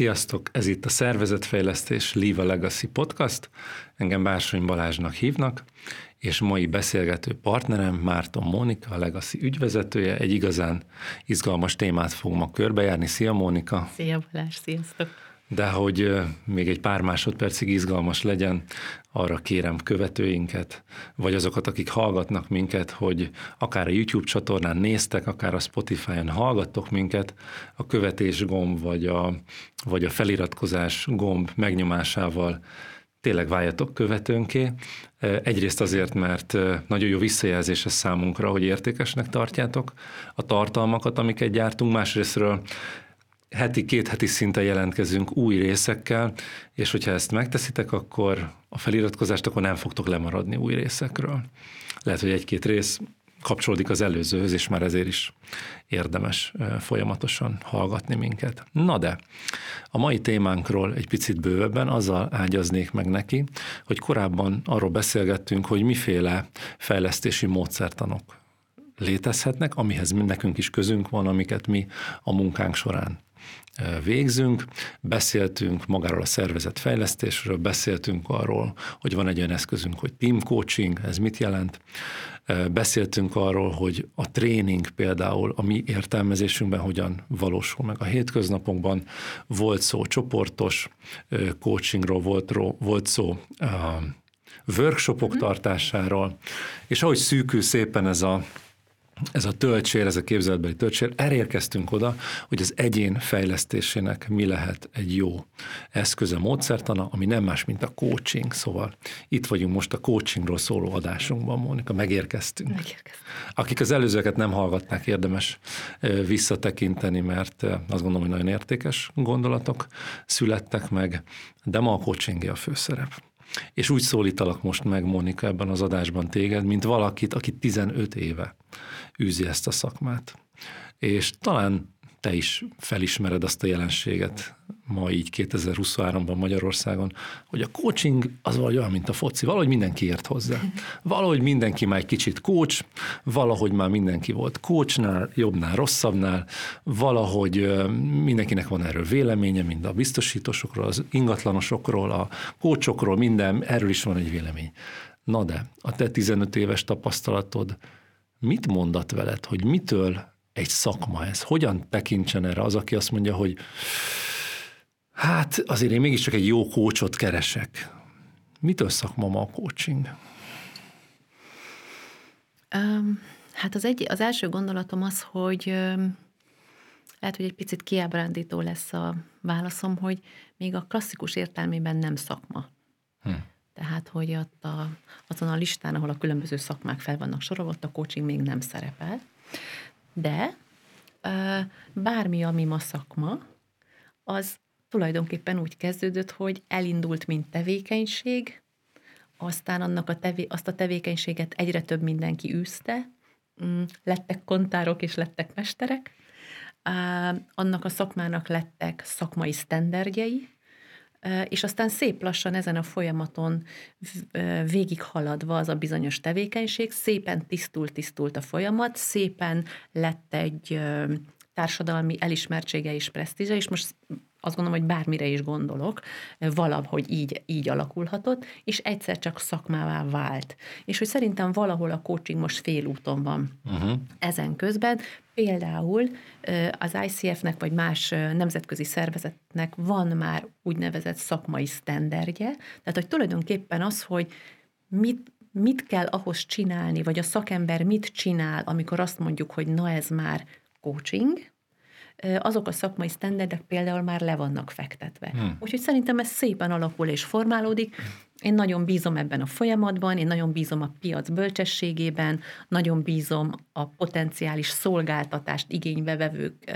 Sziasztok! Ez itt a Szervezetfejlesztés Leave a Legacy podcast. Engem Bársony Balázsnak hívnak, és mai beszélgető partnerem Márton Mónika, a Legacy ügyvezetője. Egy igazán izgalmas témát fog ma körbejárni. Szia, Mónika! Szia, Balázs! Sziasztok! De hogy még egy pár másodpercig izgalmas legyen, arra kérem követőinket, vagy azokat, akik hallgatnak minket, hogy akár a YouTube csatornán néztek, akár a Spotify-on hallgattok minket, a követés gomb, vagy a feliratkozás gomb megnyomásával tényleg váljatok követőnké. Egyrészt azért, mert nagyon jó visszajelzés ez számunkra, hogy értékesnek tartjátok a tartalmakat, amiket gyártunk, másrésztről két heti szinten jelentkezünk új részekkel, és hogyha ezt megteszitek, akkor a feliratkozást, akkor nem fogtok lemaradni új részekről. Lehet, hogy egy-két rész kapcsolódik az előzőhöz, és már ezért is érdemes folyamatosan hallgatni minket. Na de, a mai témánkról egy picit bővebben azzal ágyaznék meg neki, hogy korábban arról beszélgettünk, hogy miféle fejlesztési módszertanok létezhetnek, amihez nekünk is közünk van, amiket mi a munkánk során végzünk. Beszéltünk magáról a szervezetfejlesztésről, beszéltünk arról, hogy van egy olyan eszközünk, hogy team coaching, ez mit jelent. Beszéltünk arról, hogy a tréning például a mi értelmezésünkben hogyan valósul meg a hétköznapokban. Volt szó csoportos coachingról, volt szó workshopok tartásáról, és ahogy szűkül szépen ez a töltsér, ez a képzeletbeli töltsér, elérkeztünk oda, hogy az egyén fejlesztésének mi lehet egy jó eszköze, módszertana, ami nem más, mint a coaching. Szóval itt vagyunk most a coachingról szóló adásunkban, Mónika, megérkeztünk. Akik az előzőket nem hallgatták, érdemes visszatekinteni, mert azt gondolom, hogy nagyon értékes gondolatok születtek meg, de ma a coachingé a főszerep. És úgy szólítalak most meg, Mónika, ebben az adásban téged, mint valakit, aki 15 éve űzi ezt a szakmát. És talán te is felismered azt a jelenséget ma így 2023-ban Magyarországon, hogy a coaching az valahogy olyan, mint a foci, valahogy mindenki ért hozzá. Valahogy mindenki már egy kicsit coach, valahogy már mindenki volt coachnál, jobbnál, rosszabbnál, valahogy mindenkinek van erről véleménye, mind a biztosítósokról, az ingatlanosokról, a coachokról, minden, erről is van egy vélemény. Na de, a te 15 éves tapasztalatod mit mondat veled, hogy mitől egy szakma ez? Hogyan tekintsen erre az, aki azt mondja, hogy hát azért én mégiscsak egy jó coachot keresek. Mitől szakma ma a coaching? Hát az első gondolatom az, hogy lehet, hogy egy picit kiábrándító lesz a válaszom, hogy még a klasszikus értelmében nem szakma. Tehát, hogy azon a listán, ahol a különböző szakmák fel vannak sorolva, a coaching még nem szerepel. De bármi, ami ma szakma, az tulajdonképpen úgy kezdődött, hogy elindult, mint tevékenység, aztán azt a tevékenységet egyre több mindenki űzte, lettek kontárok és lettek mesterek, annak a szakmának lettek szakmai sztenderdjei, és aztán szép lassan ezen a folyamaton végighaladva az a bizonyos tevékenység, szépen tisztult a folyamat, szépen lett egy társadalmi elismertsége és presztízse, és most azt gondolom, hogy bármire is gondolok, valahogy így alakulhatott, és egyszer csak szakmává vált. És hogy szerintem valahol a coaching most félúton van. Ezen közben például az ICF-nek vagy más nemzetközi szervezetnek van már úgynevezett szakmai sztenderdje, tehát hogy tulajdonképpen az, hogy mit kell ahhoz csinálni, vagy a szakember mit csinál, amikor azt mondjuk, hogy na ez már coaching, azok a szakmai sztenderdek például már le vannak fektetve. Úgyhogy szerintem ez szépen alakul és formálódik. Én nagyon bízom ebben a folyamatban, én nagyon bízom a piac bölcsességében, nagyon bízom a potenciális szolgáltatást igénybevevők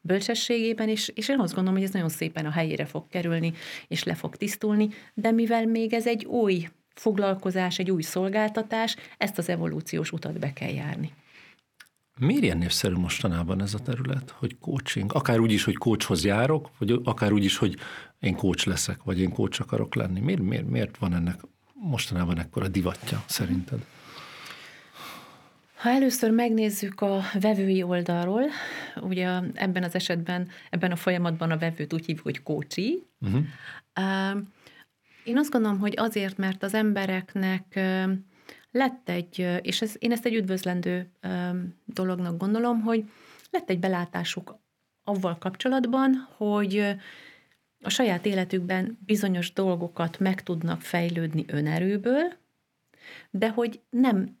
bölcsességében, és én azt gondolom, hogy ez nagyon szépen a helyére fog kerülni, és le fog tisztulni, de mivel még ez egy új foglalkozás, egy új szolgáltatás, ezt az evolúciós utat be kell járni. Miért ilyen népszerű mostanában ez a terület, hogy coaching? Akár úgy is, hogy coachhoz járok, vagy akár úgy is, hogy én coach leszek, vagy én coach akarok lenni. Miért van ennek mostanában ekkora divatja, szerinted? Ha először megnézzük a vevői oldalról, ugye ebben az esetben, ebben a folyamatban a vevőt úgy hívjuk, hogy kócsi. Uh-huh. Én azt gondolom, hogy azért, mert az embereknek lett egy, és én ezt egy üdvözlendő dolognak gondolom, hogy lett egy belátásuk avval kapcsolatban, hogy a saját életükben bizonyos dolgokat meg tudnak fejlődni önerőből, de hogy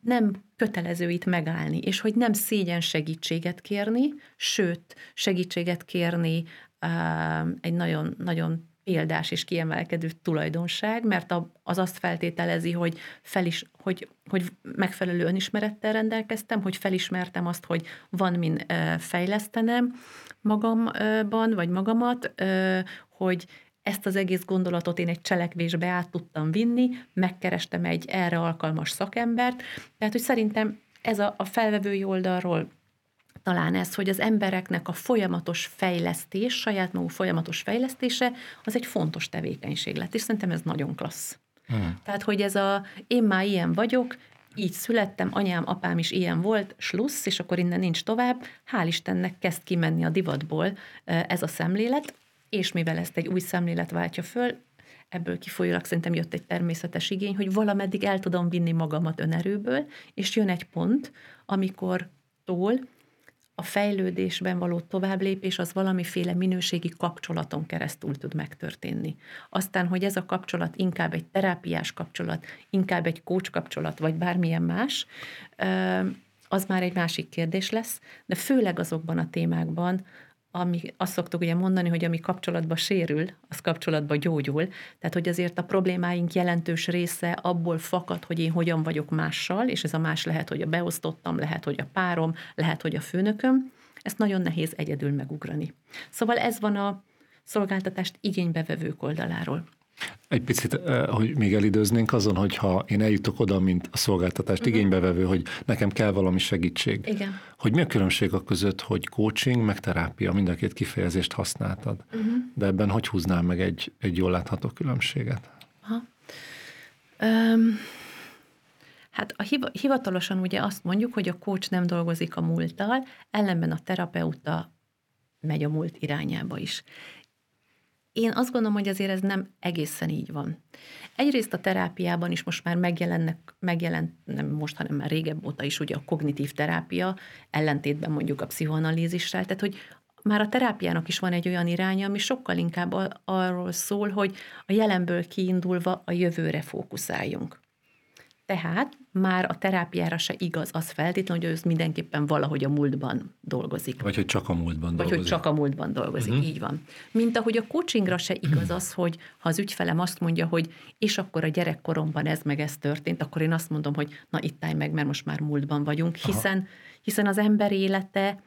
nem kötelező itt megállni, és hogy nem szégyen segítséget kérni, sőt, segítséget kérni egy nagyon-nagyon példás és kiemelkedő tulajdonság, mert az azt feltételezi, hogy, hogy megfelelő önismerettel rendelkeztem, hogy felismertem azt, hogy van min fejlesztenem magamban, vagy magamat, hogy ezt az egész gondolatot én egy cselekvésbe át tudtam vinni, megkerestem egy erre alkalmas szakembert. Tehát, hogy szerintem ez a felvevői oldalról talán ez, hogy az embereknek a folyamatos fejlesztés, saját maguk folyamatos fejlesztése, az egy fontos tevékenység lett, és szerintem ez nagyon klassz. Hmm. Tehát, hogy ez én már ilyen vagyok, így születtem, anyám, apám is ilyen volt, slussz, és akkor innen nincs tovább, hál' Istennek kezd kimenni a divatból ez a szemlélet, és mivel ezt egy új szemlélet váltja föl, ebből kifolyólag szerintem jött egy természetes igény, hogy valameddig el tudom vinni magamat önerőből, és jön egy pont, amikor a fejlődésben való továbblépés az valamiféle minőségi kapcsolaton keresztül tud megtörténni. Aztán, hogy ez a kapcsolat inkább egy terápiás kapcsolat, inkább egy coach kapcsolat, vagy bármilyen más, az már egy másik kérdés lesz, de főleg azokban a témákban, ami, azt szoktuk ugye mondani, hogy ami kapcsolatba sérül, az kapcsolatba gyógyul. Tehát, hogy azért a problémáink jelentős része abból fakad, hogy én hogyan vagyok mással, és ez a más lehet, hogy a beosztottam, lehet, hogy a párom, lehet, hogy a főnököm. Ezt nagyon nehéz egyedül megugrani. Szóval ez van a szolgáltatást igénybevevők oldaláról. Egy picit, hogy még elidőznénk azon, hogyha én eljutok oda, mint a szolgáltatást igénybevevő, hogy nekem kell valami segítség. Igen. Hogy mi a különbség a között, hogy coaching meg terápia, mind a két kifejezést használtad. Uh-huh. De ebben hogy húznál meg egy jól látható különbséget? Aha. Hát hivatalosan ugye azt mondjuk, hogy a coach nem dolgozik a múlttal, ellenben a terapeuta megy a múlt irányába is. Én azt gondolom, hogy azért ez nem egészen így van. Egyrészt a terápiában is most már nem most, hanem már régebb óta is ugye a kognitív terápia, ellentétben mondjuk a pszichoanalízissel, tehát hogy már a terápiának is van egy olyan iránya, ami sokkal inkább arról szól, hogy a jelenből kiindulva a jövőre fókuszáljunk. Tehát már a terápiára se igaz az feltétlenül, hogy ő mindenképpen valahogy a múltban dolgozik. Vagy hogy csak a múltban dolgozik. Uh-huh. Így van. Mint ahogy a coachingra se igaz az, hogy ha az ügyfelem azt mondja, hogy és akkor a gyerekkoromban ez meg ez történt, akkor én azt mondom, hogy na itt állj meg, mert most már múltban vagyunk, hiszen az ember élete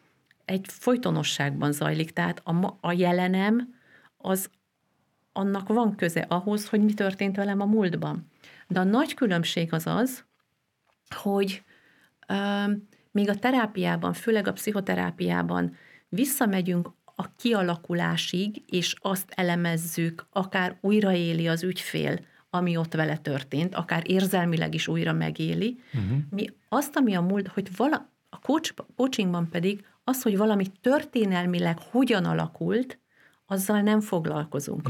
egy folytonosságban zajlik, tehát a jelenem az annak van köze ahhoz, hogy mi történt velem a múltban. De a nagy különbség az, hogy még a terápiában, főleg a pszichoterápiában visszamegyünk a kialakulásig, és azt elemezzük, akár újraéli az ügyfél, ami ott vele történt, akár érzelmileg is újra megéli. Uh-huh. A coachingban pedig az, hogy valami történelmileg hogyan alakult, azzal nem foglalkozunk.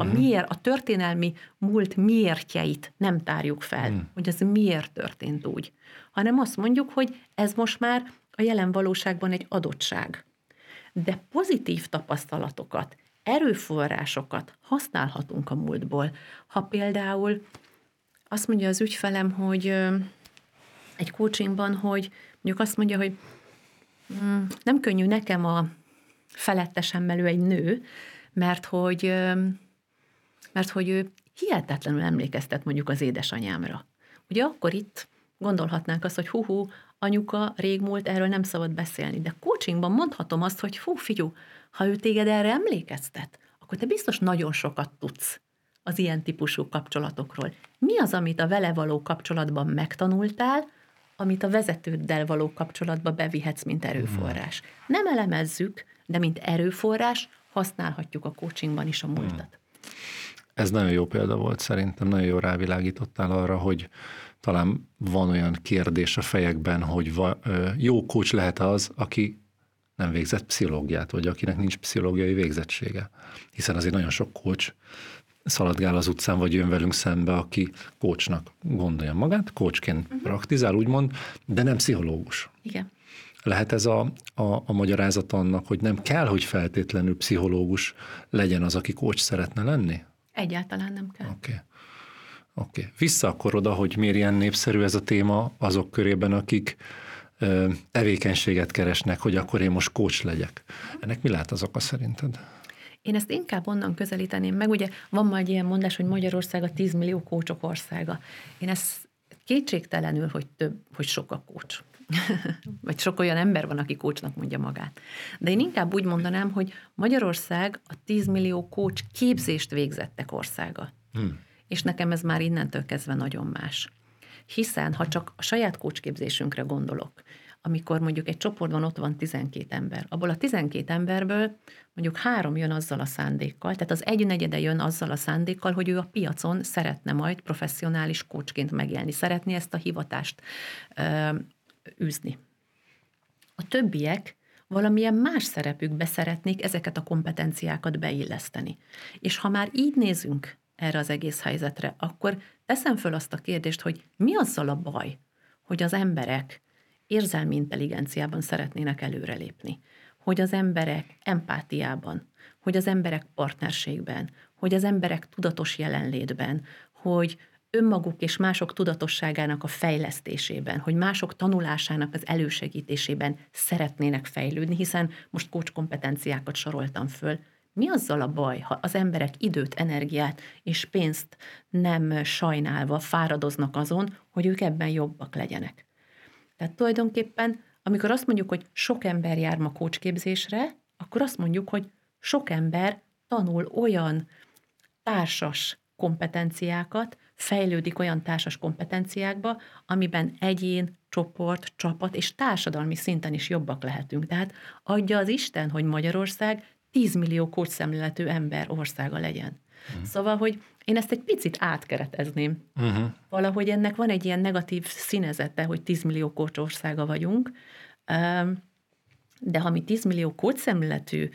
A történelmi múlt miértjeit nem tárjuk fel, hogy ez miért történt úgy, hanem azt mondjuk, hogy ez most már a jelen valóságban egy adottság. De pozitív tapasztalatokat, erőforrásokat használhatunk a múltból. Ha például azt mondja az ügyfelem, hogy egy coachingban, hogy mondjuk azt mondja, hogy nem könnyű nekem a felettesemmel, ő egy nő, mert hogy ő hihetetlenül emlékeztet mondjuk az édesanyámra. Ugye akkor itt gondolhatnánk azt, hogy hú, anyuka, régmúlt, erről nem szabad beszélni. De coachingban mondhatom azt, hogy figyú, ha ő téged erre emlékeztet, akkor te biztos nagyon sokat tudsz az ilyen típusú kapcsolatokról. Mi az, amit a vele való kapcsolatban megtanultál, amit a vezetőddel való kapcsolatba bevihetsz, mint erőforrás? Nem elemezzük, de mint erőforrás használhatjuk a coachingban is a múltat. Ez nagyon jó példa volt szerintem, nagyon jól rávilágítottál arra, hogy talán van olyan kérdés a fejekben, hogy jó coach lehet az, aki nem végzett pszichológiát, vagy akinek nincs pszichológiai végzettsége. Hiszen azért nagyon sok coach szaladgál az utcán, vagy jön velünk szembe, aki coachnak gondolja magát, coachként praktizál, úgymond, de nem pszichológus. Igen. Lehet ez a magyarázat annak, hogy nem kell, hogy feltétlenül pszichológus legyen az, aki coach szeretne lenni? Egyáltalán nem kell. Oké. Vissza akkor oda, hogy miért ilyen népszerű ez a téma azok körében, akik tevékenységet keresnek, hogy akkor én most coach legyek. Ennek mi lehet az oka szerinted? Én ezt inkább onnan közelíteném meg. Ugye van majd ilyen mondás, hogy Magyarország a 10 millió coachok országa. Én ezt kétségtelenül, hogy több, hogy sok a coach. Vagy sok olyan ember van, aki coachnak mondja magát. De én inkább úgy mondanám, hogy Magyarország a 10 millió coach képzést végzettek országa. És nekem ez már innentől kezdve nagyon más. Hiszen, ha csak a saját coachképzésünkre gondolok, amikor mondjuk egy csoportban ott van 12 ember, abból a 12 emberből mondjuk 3 jön azzal a szándékkal, tehát az 1/4 jön azzal a szándékkal, hogy ő a piacon szeretne majd professzionális coachként megélni, szeretné ezt a hivatást űzni. A többiek valamilyen más szerepükbe szeretnék ezeket a kompetenciákat beilleszteni. És ha már így nézünk erre az egész helyzetre, akkor teszem föl azt a kérdést, hogy mi azzal a baj, hogy az emberek érzelmi intelligenciában szeretnének előrelépni, hogy az emberek empátiában, hogy az emberek partnerségben, hogy az emberek tudatos jelenlétben, hogy önmaguk és mások tudatosságának a fejlesztésében, hogy mások tanulásának az elősegítésében szeretnének fejlődni, hiszen most coach kompetenciákat soroltam föl. Mi azzal a baj, ha az emberek időt, energiát és pénzt nem sajnálva fáradoznak azon, hogy ők ebben jobbak legyenek? Tehát tulajdonképpen, amikor azt mondjuk, hogy sok ember jár ma coachképzésre, akkor azt mondjuk, hogy sok ember tanul olyan társas kompetenciákat, fejlődik olyan társas kompetenciákba, amiben egyén, csoport, csapat és társadalmi szinten is jobbak lehetünk. Tehát adja az Isten, hogy Magyarország 10 millió coach szemléletű ember országa legyen. Szóval, hogy én ezt egy picit átkeretezném. Valahogy ennek van egy ilyen negatív színezete, hogy 10 millió coach országa vagyunk, de ha mi 10 millió coach szemléletű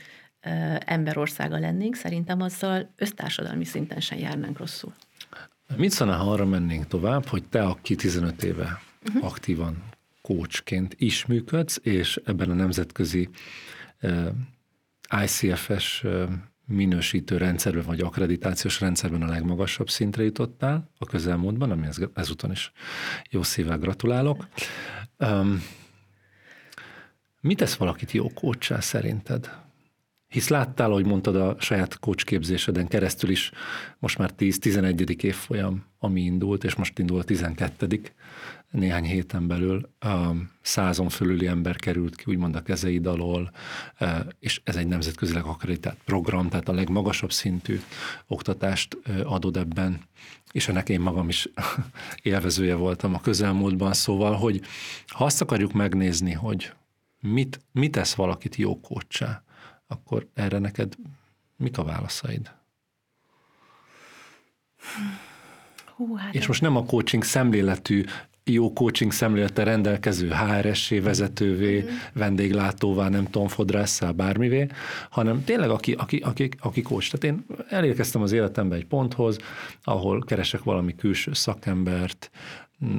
ember országa lennénk, szerintem azzal össztársadalmi szinten sem járnánk rosszul. Mit szólnál, ha arra mennénk tovább, hogy te, aki 15 éve aktívan coachként is működsz, és ebben a nemzetközi ICF-es minősítő rendszerben, vagy akkreditációs rendszerben a legmagasabb szintre jutottál a közelmúltban, ami ezúton is jó szívvel gratulálok. Mit tesz valakit jó coachsá szerinted? Hisz láttál, ahogy mondtad, a saját coachképzéseden keresztül is most már 10-11. évfolyam, ami indult, és most indul a 12. néhány héten belül. 100 fölüli ember került ki, úgymond a kezeid alól, és ez egy nemzetközileg akkreditált program, tehát a legmagasabb szintű oktatást adod ebben, és ennek én magam is élvezője voltam a közelmúltban. Szóval, hogy ha azt akarjuk megnézni, hogy mit tesz valakit jó coachsá, akkor erre neked mik a válaszaid? És most nem a coaching szemléletű, jó coaching szemlélettel rendelkező HRS-é, vezetővé, vendéglátóvá, nem tudom, fodrásszá, bármivé, hanem tényleg aki coach. Tehát én elérkeztem az életembe egy ponthoz, ahol keresek valami külső szakembert,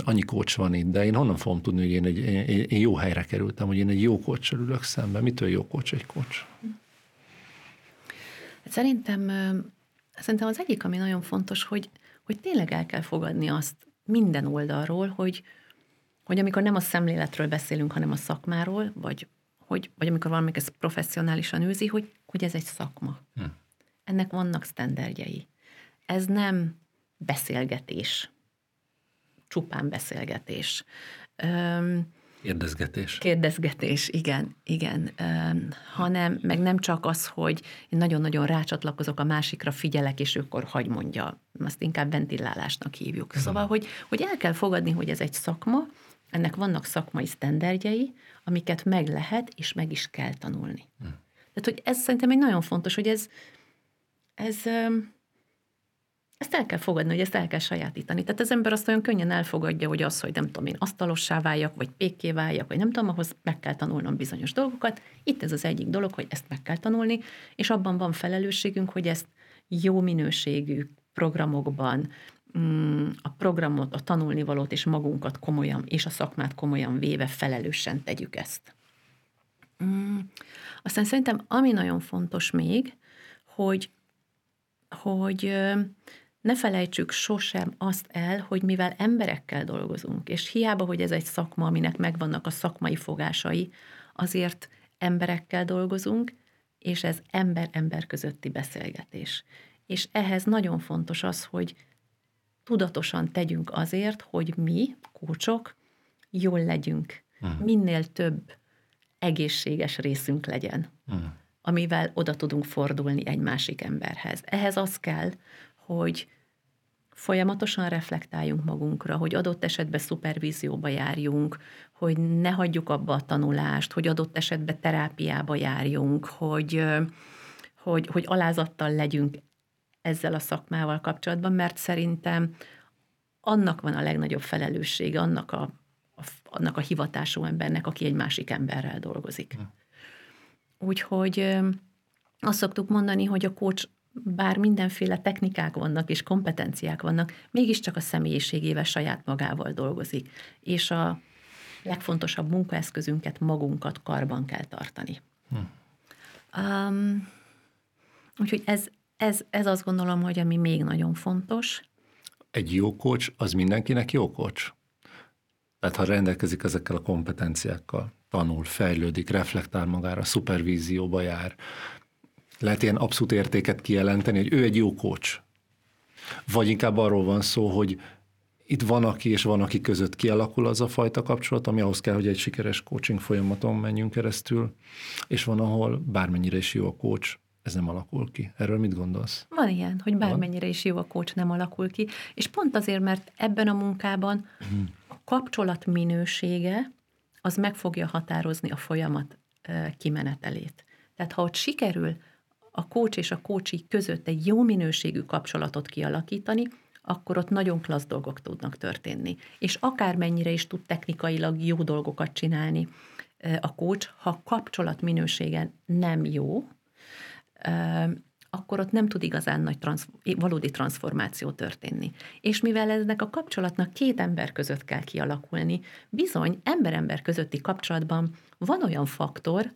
annyi coach van itt, de én honnan fogom tudni, hogy én jó helyre kerültem, hogy én egy jó coachsal ülök szemben. Mitől jó coach egy coach? Szerintem az egyik, ami nagyon fontos, hogy tényleg el kell fogadni azt minden oldalról, hogy amikor nem a szemléletről beszélünk, hanem a szakmáról, vagy amikor valamelyik ezt professzionálisan űzi, hogy ez egy szakma. Ennek vannak sztenderdjei. Ez nem beszélgetés. Csupán beszélgetés. Kérdezgetés. Kérdezgetés, igen. Hanem meg nem csak az, hogy én nagyon-nagyon rácsatlakozok a másikra, figyelek, és akkor hagy mondja. Azt inkább ventilálásnak hívjuk. Szóval, hogy el kell fogadni, hogy ez egy szakma, ennek vannak szakmai sztenderdjei, amiket meg lehet, és meg is kell tanulni. Tehát, hogy ez szerintem egy nagyon fontos, hogy ez Ezt el kell fogadni, hogy ezt el kell sajátítani. Tehát az ember azt olyan könnyen elfogadja, hogy az, hogy nem tudom én asztalossá váljak, vagy pékké váljak, vagy nem tudom, ahhoz meg kell tanulnom bizonyos dolgokat. Itt ez az egyik dolog, hogy ezt meg kell tanulni, és abban van felelősségünk, hogy ezt jó minőségű programokban, a programot, a tanulnivalót és magunkat komolyan, és a szakmát komolyan véve felelősen tegyük ezt. Aztán szerintem, ami nagyon fontos még, hogy ne felejtsük sosem azt el, hogy mivel emberekkel dolgozunk, és hiába, hogy ez egy szakma, aminek megvannak a szakmai fogásai, azért emberekkel dolgozunk, és ez ember-ember közötti beszélgetés. És ehhez nagyon fontos az, hogy tudatosan tegyünk azért, hogy mi, kócsok, jól legyünk. Minél több egészséges részünk legyen, amivel oda tudunk fordulni egy másik emberhez. Ehhez az kell, hogy folyamatosan reflektáljunk magunkra, hogy adott esetben szupervízióba járjunk, hogy ne hagyjuk abba a tanulást, hogy adott esetben terápiába járjunk, hogy alázattal legyünk ezzel a szakmával kapcsolatban, mert szerintem annak van a legnagyobb felelőssége, annak a hivatású embernek, aki egy másik emberrel dolgozik. Úgyhogy azt szoktuk mondani, hogy a coach, bár mindenféle technikák vannak és kompetenciák vannak, mégiscsak a személyiségével, saját magával dolgozik. És a legfontosabb munkaeszközünket, magunkat karban kell tartani. Úgyhogy ez azt gondolom, hogy ami még nagyon fontos. Egy jó coach, az mindenkinek jó coach? Tehát ha rendelkezik ezekkel a kompetenciákkal, tanul, fejlődik, reflektál magára, szupervízióba jár, lehet ilyen abszolút értéket kijelenteni, hogy ő egy jó coach. Vagy inkább arról van szó, hogy itt van aki és van aki között kialakul az a fajta kapcsolat, ami ahhoz kell, hogy egy sikeres coaching folyamaton menjünk keresztül, és van, ahol bármennyire is jó a coach, ez nem alakul ki. Erről mit gondolsz? Van ilyen, hogy bármennyire is jó a coach, nem alakul ki, és pont azért, mert ebben a munkában a kapcsolat minősége az meg fogja határozni a folyamat kimenetelét. Tehát ha ott sikerül a coach és a coachi között egy jó minőségű kapcsolatot kialakítani, akkor ott nagyon klassz dolgok tudnak történni. És akármennyire is tud technikailag jó dolgokat csinálni a coach, ha kapcsolat minősége nem jó, akkor ott nem tud igazán nagy valódi transformáció történni. És mivel ennek a kapcsolatnak két ember között kell kialakulni, bizony ember-ember közötti kapcsolatban van olyan faktor,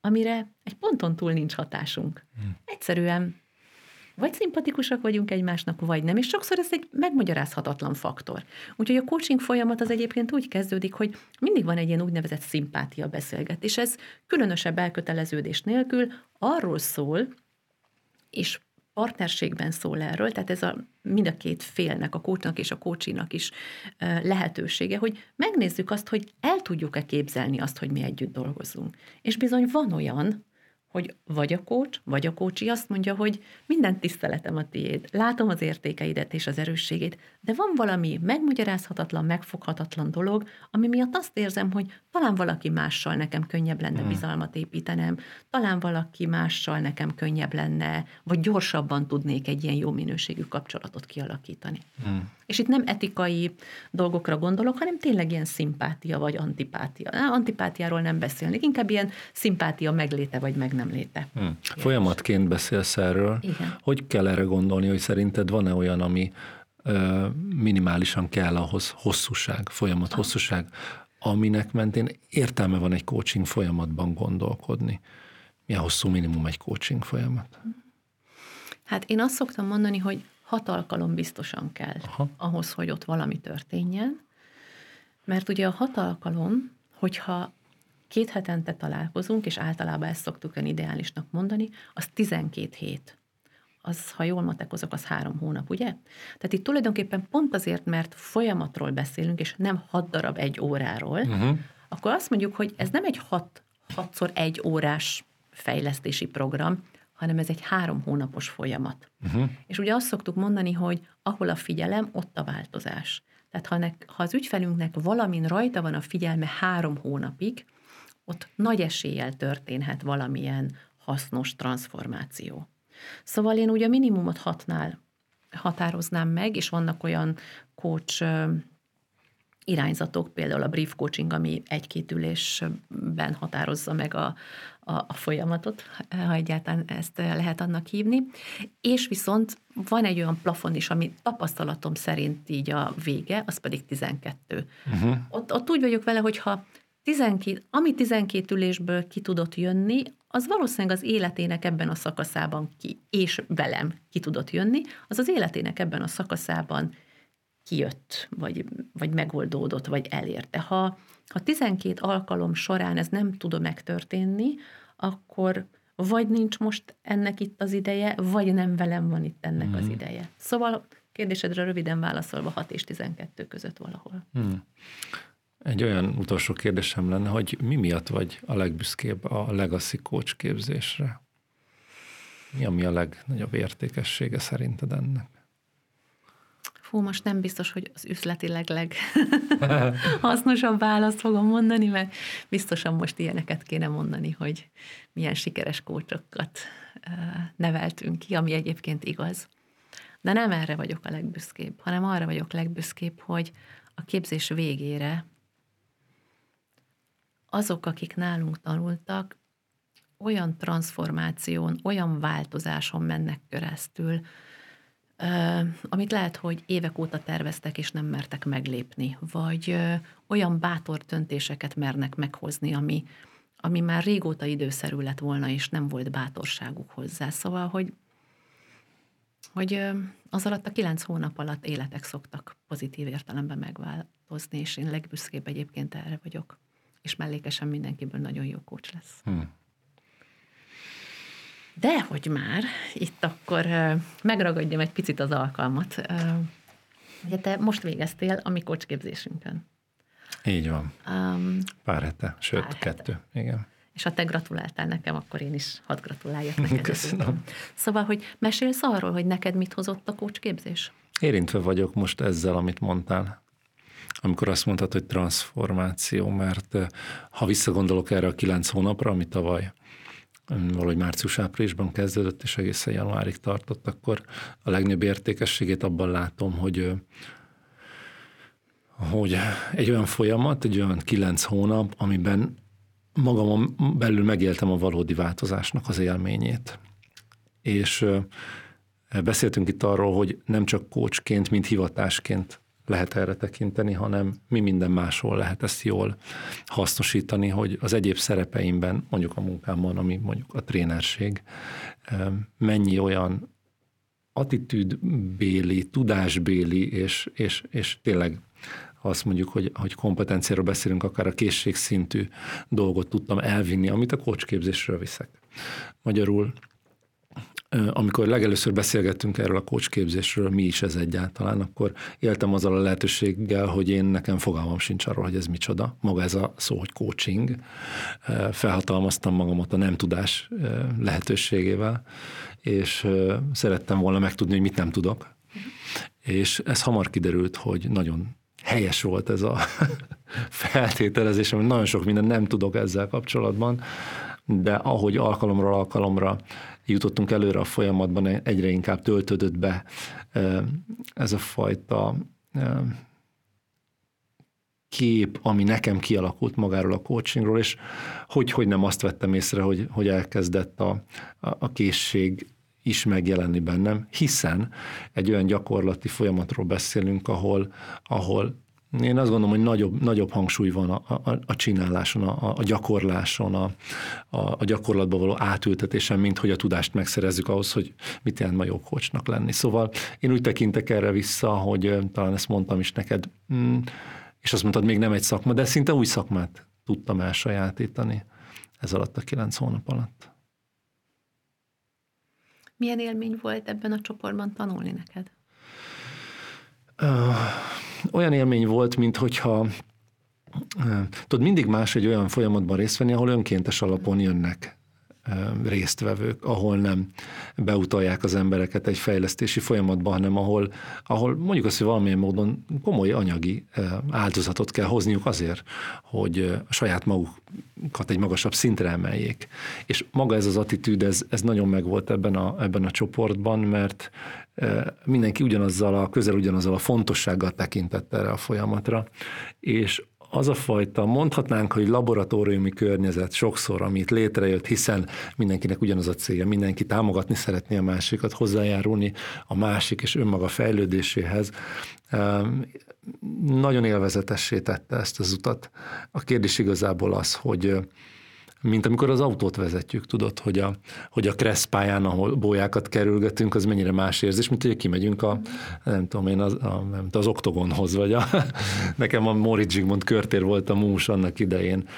amire egy ponton túl nincs hatásunk. Egyszerűen vagy szimpatikusak vagyunk egymásnak, vagy nem, és sokszor ez egy megmagyarázhatatlan faktor. Úgyhogy a coaching folyamat az egyébként úgy kezdődik, hogy mindig van egy ilyen úgynevezett szimpátia beszélgetés, ez különösebb elköteleződés nélkül arról szól, és partnerségben szól erről, tehát ez mind a két félnek, a coachnak és a coachinak is lehetősége, hogy megnézzük azt, hogy el tudjuk-e képzelni azt, hogy mi együtt dolgozunk. És bizony van olyan, hogy vagy a coach, vagy a coachi azt mondja, hogy minden tiszteletem a tiéd, látom az értékeidet és az erősségét, de van valami megmagyarázhatatlan, megfoghatatlan dolog, ami miatt azt érzem, hogy talán valaki mással nekem könnyebb lenne bizalmat építenem, talán valaki mással nekem könnyebb lenne, vagy gyorsabban tudnék egy ilyen jó minőségű kapcsolatot kialakítani. És itt nem etikai dolgokra gondolok, hanem tényleg ilyen szimpátia vagy antipátia. Antipátiáról nem beszélnék, inkább ilyen szimpátia megléte vagy meg nem léte. Folyamatként beszélsz erről. Igen. Hogy kell erre gondolni, hogy szerinted van-e olyan, ami minimálisan kell ahhoz hosszúság, folyamat hosszúság, aminek mentén értelme van egy coaching folyamatban gondolkodni? Milyen hosszú minimum egy coaching folyamat? Hát én azt szoktam mondani, hogy 6 alkalom biztosan kell ahhoz, hogy ott valami történjen, mert ugye a 6 alkalom, hogyha 2 hetente találkozunk, és általában ezt szoktuk olyan ideálisnak mondani, az 12 hét. Az, ha jól matekozok, az 3 hónap, ugye? Tehát itt tulajdonképpen pont azért, mert folyamatról beszélünk, és nem 6 darab egy óráról, akkor azt mondjuk, hogy ez nem egy 6x1 órás fejlesztési program, hanem ez egy 3 hónapos folyamat. És ugye azt szoktuk mondani, hogy ahol a figyelem, ott a változás. Tehát ha az ügyfelünknek valamin rajta van a figyelme 3 hónapig, ott nagy eséllyel történhet valamilyen hasznos transformáció. Szóval én ugye minimumot 6-nál határoznám meg, és vannak olyan coach irányzatok, például a brief coaching, ami 1-2 ülésben határozza meg a folyamatot, ha egyáltalán ezt lehet annak hívni. És viszont van egy olyan plafon is, ami tapasztalatom szerint így a vége, az pedig 12. Uh-huh. Ott úgy vagyok vele, hogyha 12 ülésből ki tudott jönni, az valószínűleg az életének ebben a szakaszában ki, és velem ki tudott jönni, az az életének ebben a szakaszában kijött, vagy megoldódott, vagy elérte. Ha 12 alkalom során ez nem tud megtörténni, akkor vagy nincs most ennek itt az ideje, vagy nem velem van itt ennek az ideje. Szóval kérdésedre röviden válaszolva 6 és 12 között valahol. Egy olyan utolsó kérdésem lenne, hogy mi miatt vagy a legbüszkébb a legacy coach képzésre? Mi ami a legnagyobb értékessége szerinted ennek? Fú, most nem biztos, hogy az üzletileg leghasznosabb választ fogom mondani, mert biztosan most ilyeneket kéne mondani, hogy milyen sikeres coachokat neveltünk ki, ami egyébként igaz. De nem erre vagyok a legbüszkébb, hanem arra vagyok legbüszkébb, hogy a képzés végére azok, akik nálunk tanultak, olyan transformáción, olyan változáson mennek keresztül, amit lehet, hogy évek óta terveztek, és nem mertek meglépni, vagy olyan bátor döntéseket mernek meghozni, ami már régóta időszerű lett volna, és nem volt bátorságuk hozzá. Szóval, hogy az alatt a 9 hónap alatt életek szoktak pozitív értelemben megváltozni, és én legbüszkébb egyébként erre vagyok. És mellékesen mindenkiből nagyon jó coach lesz. De hogy már, itt akkor megragadjam egy picit az alkalmat. Ugye te most végeztél a mi coach képzésünkön. Így van. Pár hete, sőt, pár 2. Igen. És ha te gratuláltál nekem, akkor én is hadd gratuláljak neked. Köszönöm. Szóval, hogy mesélsz arról, hogy neked mit hozott a coach képzés? Érintve vagyok most ezzel, amit mondtál. Amikor azt mondtad, hogy transformáció, mert ha visszagondolok erre a 9 hónapra, ami tavaly valahogy március-áprilisban kezdődött, és egészen januárig tartott, akkor a legnagyobb értékességét abban látom, hogy egy olyan folyamat, egy olyan 9 hónap, amiben magamon belül megéltem a valódi változásnak az élményét. És beszéltünk itt arról, hogy nem csak coachként, mint hivatásként lehet erre tekinteni, hanem mi minden máshol lehet ezt jól hasznosítani, hogy az egyéb szerepeimben, mondjuk a munkámban, ami mondjuk a trénerség, mennyi olyan attitűdbéli, tudásbéli, és tényleg azt mondjuk, hogy kompetenciáról beszélünk, akár a készségszintű dolgot tudtam elvinni, amit a coachképzésről viszek. Magyarul, amikor legelőször beszélgettünk erről a coachképzésről, mi is ez egyáltalán, akkor éltem azzal a lehetőséggel, hogy nekem fogalmam sincs arról, hogy ez micsoda. Maga ez a szó, hogy coaching. Felhatalmaztam magamat a nem tudás lehetőségével, és szerettem volna megtudni, hogy mit nem tudok. És ez hamar kiderült, hogy nagyon helyes volt ez a feltételezés, amit nagyon sok minden nem tudok ezzel kapcsolatban, de ahogy alkalomról alkalomra jutottunk előre a folyamatban, egyre inkább töltődött be ez a fajta kép, ami nekem kialakult magáról a coachingról, és hogy nem azt vettem észre, hogy elkezdett a készség is megjelenni bennem, hiszen egy olyan gyakorlati folyamatról beszélünk, ahol én azt gondolom, hogy nagyobb hangsúly van a csináláson, a gyakorláson, a gyakorlatba való átültetésen, mint hogy a tudást megszerezzük ahhoz, hogy mit jelent ma jó coachnak lenni. Szóval én úgy tekintek erre vissza, hogy talán ezt mondtam is neked, és azt mondtad, még nem egy szakma, de szinte új szakmát tudtam elsajátítani ez alatt a 9 hónap alatt. Milyen élmény volt ebben a csoportban tanulni neked? Olyan élmény volt, mint hogyha tudod, mindig más egy olyan folyamatban részt venni, ahol önkéntes alapon jönnek résztvevők, ahol nem beutalják az embereket egy fejlesztési folyamatba, hanem ahol mondjuk azt, hogy valamilyen módon komoly anyagi áldozatot kell hozniuk azért, hogy saját magukat egy magasabb szintre emeljék. És maga ez az attitűd, ez nagyon megvolt ebben a csoportban, mert mindenki közel ugyanazzal a fontossággal tekintett erre a folyamatra, és az a fajta, mondhatnánk, hogy laboratóriumi környezet sokszor, amit létrejött, hiszen mindenkinek ugyanaz a célja, mindenki támogatni szeretné a másikat, hozzájárulni a másik és önmaga fejlődéséhez, nagyon élvezetessé tette ezt az utat. A kérdés igazából az, hogy mint amikor az autót vezetjük, tudod, hogy a Kressz pályán, ahol bolyákat kerülgetünk, az mennyire más érzés, mint hogy kimegyünk az Oktogonhoz, vagy nekem a Móricz Zsigmond körtér volt a mús annak idején,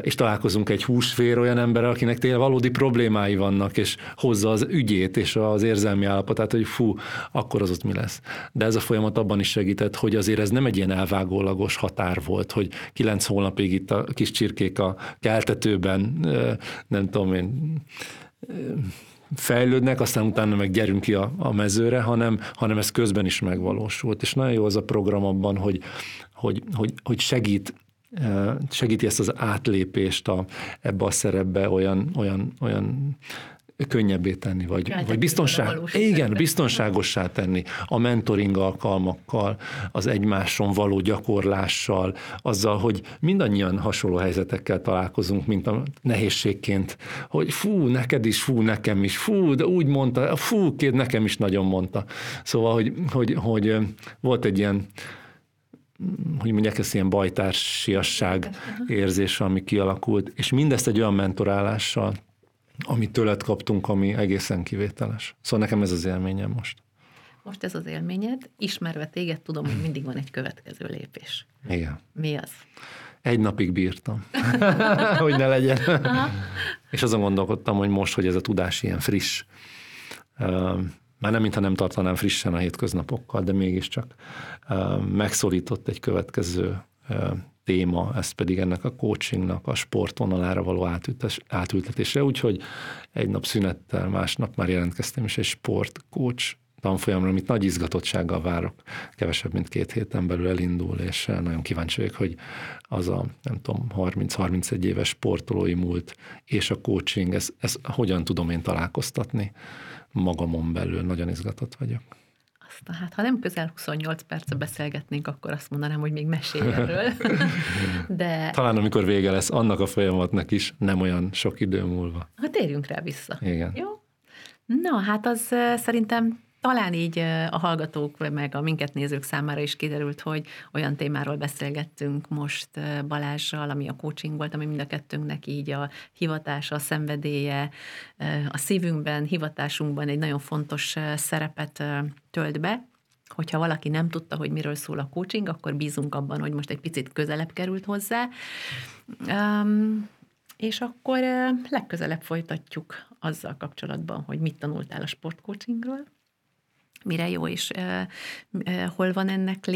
és találkozunk egy húsfér olyan emberrel, akinek tényleg valódi problémái vannak, és hozza az ügyét és az érzelmi állapotát, hogy fú, akkor az ott mi lesz. De ez a folyamat abban is segített, hogy azért ez nem egy ilyen elvágólagos határ volt, hogy 9 hónapig itt a kis csirkék a keltetőben, fejlődnek, aztán utána meg gyerünk ki a mezőre, hanem ez közben is megvalósult. És nagyon jó az a program abban, hogy segíti ezt az átlépést ebbe a szerepbe olyan könnyebbé tenni, vagy biztonságossá tenni a mentoring alkalmakkal, az egymáson való gyakorlással, azzal, hogy mindannyian hasonló helyzetekkel találkozunk, mint a nehézségként, hogy fú, neked is, fú, nekem is, fú, de úgy mondta, fú, nekem is nagyon mondta. Szóval, hogy volt egy ilyen, hogy mondják, ez ilyen bajtársiasság érzése, ami kialakult, és mindezt egy olyan mentorálással, amit tőled kaptunk, ami egészen kivételes. Szóval nekem ez az élményem most. Most ez az élményed, ismerve téged tudom, hogy mindig van egy következő lépés. Igen. Mi az? Egy napig bírtam, hogy ne legyen. Aha. És azon gondolkodtam, hogy most, hogy ez a tudás ilyen friss, már nem, mintha nem tartanám frissen a hétköznapokkal, de mégiscsak megszorított egy következő téma, ez pedig ennek a coachingnak a sportvonalára való átültetése. Úgyhogy egy nap szünettel, másnap már jelentkeztem is egy sportcoach tanfolyamra, amit nagy izgatottsággal várok. Kevesebb, mint 2 héten belül elindul, és nagyon kíváncsi vagyok, hogy az a 30-31 éves sportolói múlt és a coaching, ez hogyan tudom én találkoztatni magamon belül, nagyon izgatott vagyok. Aztán, hát ha nem közel 28 percet beszélgetnénk, akkor azt mondanám, hogy még mesélj erről. De... talán amikor vége lesz annak a folyamatnak is, nem olyan sok idő múlva. Ha térjünk rá vissza. Igen. Jó? Na, hát az szerintem talán így a hallgatók, meg a minket nézők számára is kiderült, hogy olyan témáról beszélgettünk most Balázsral, ami a coaching volt, ami mind a kettőnknek így a hivatása, a szenvedélye, a szívünkben, hivatásunkban egy nagyon fontos szerepet tölt be. Hogyha valaki nem tudta, hogy miről szól a coaching, akkor bízunk abban, hogy most egy picit közelebb került hozzá. És akkor legközelebb folytatjuk azzal kapcsolatban, hogy mit tanultál a sportcoachingról, mire jó, és hol van ennek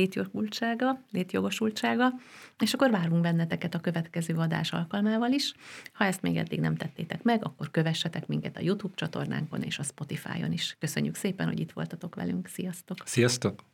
létjogosultsága, és akkor várunk benneteket a következő adás alkalmával is. Ha ezt még eddig nem tettétek meg, akkor kövessetek minket a YouTube csatornánkon és a Spotify-on is. Köszönjük szépen, hogy itt voltatok velünk. Sziasztok! Sziasztok!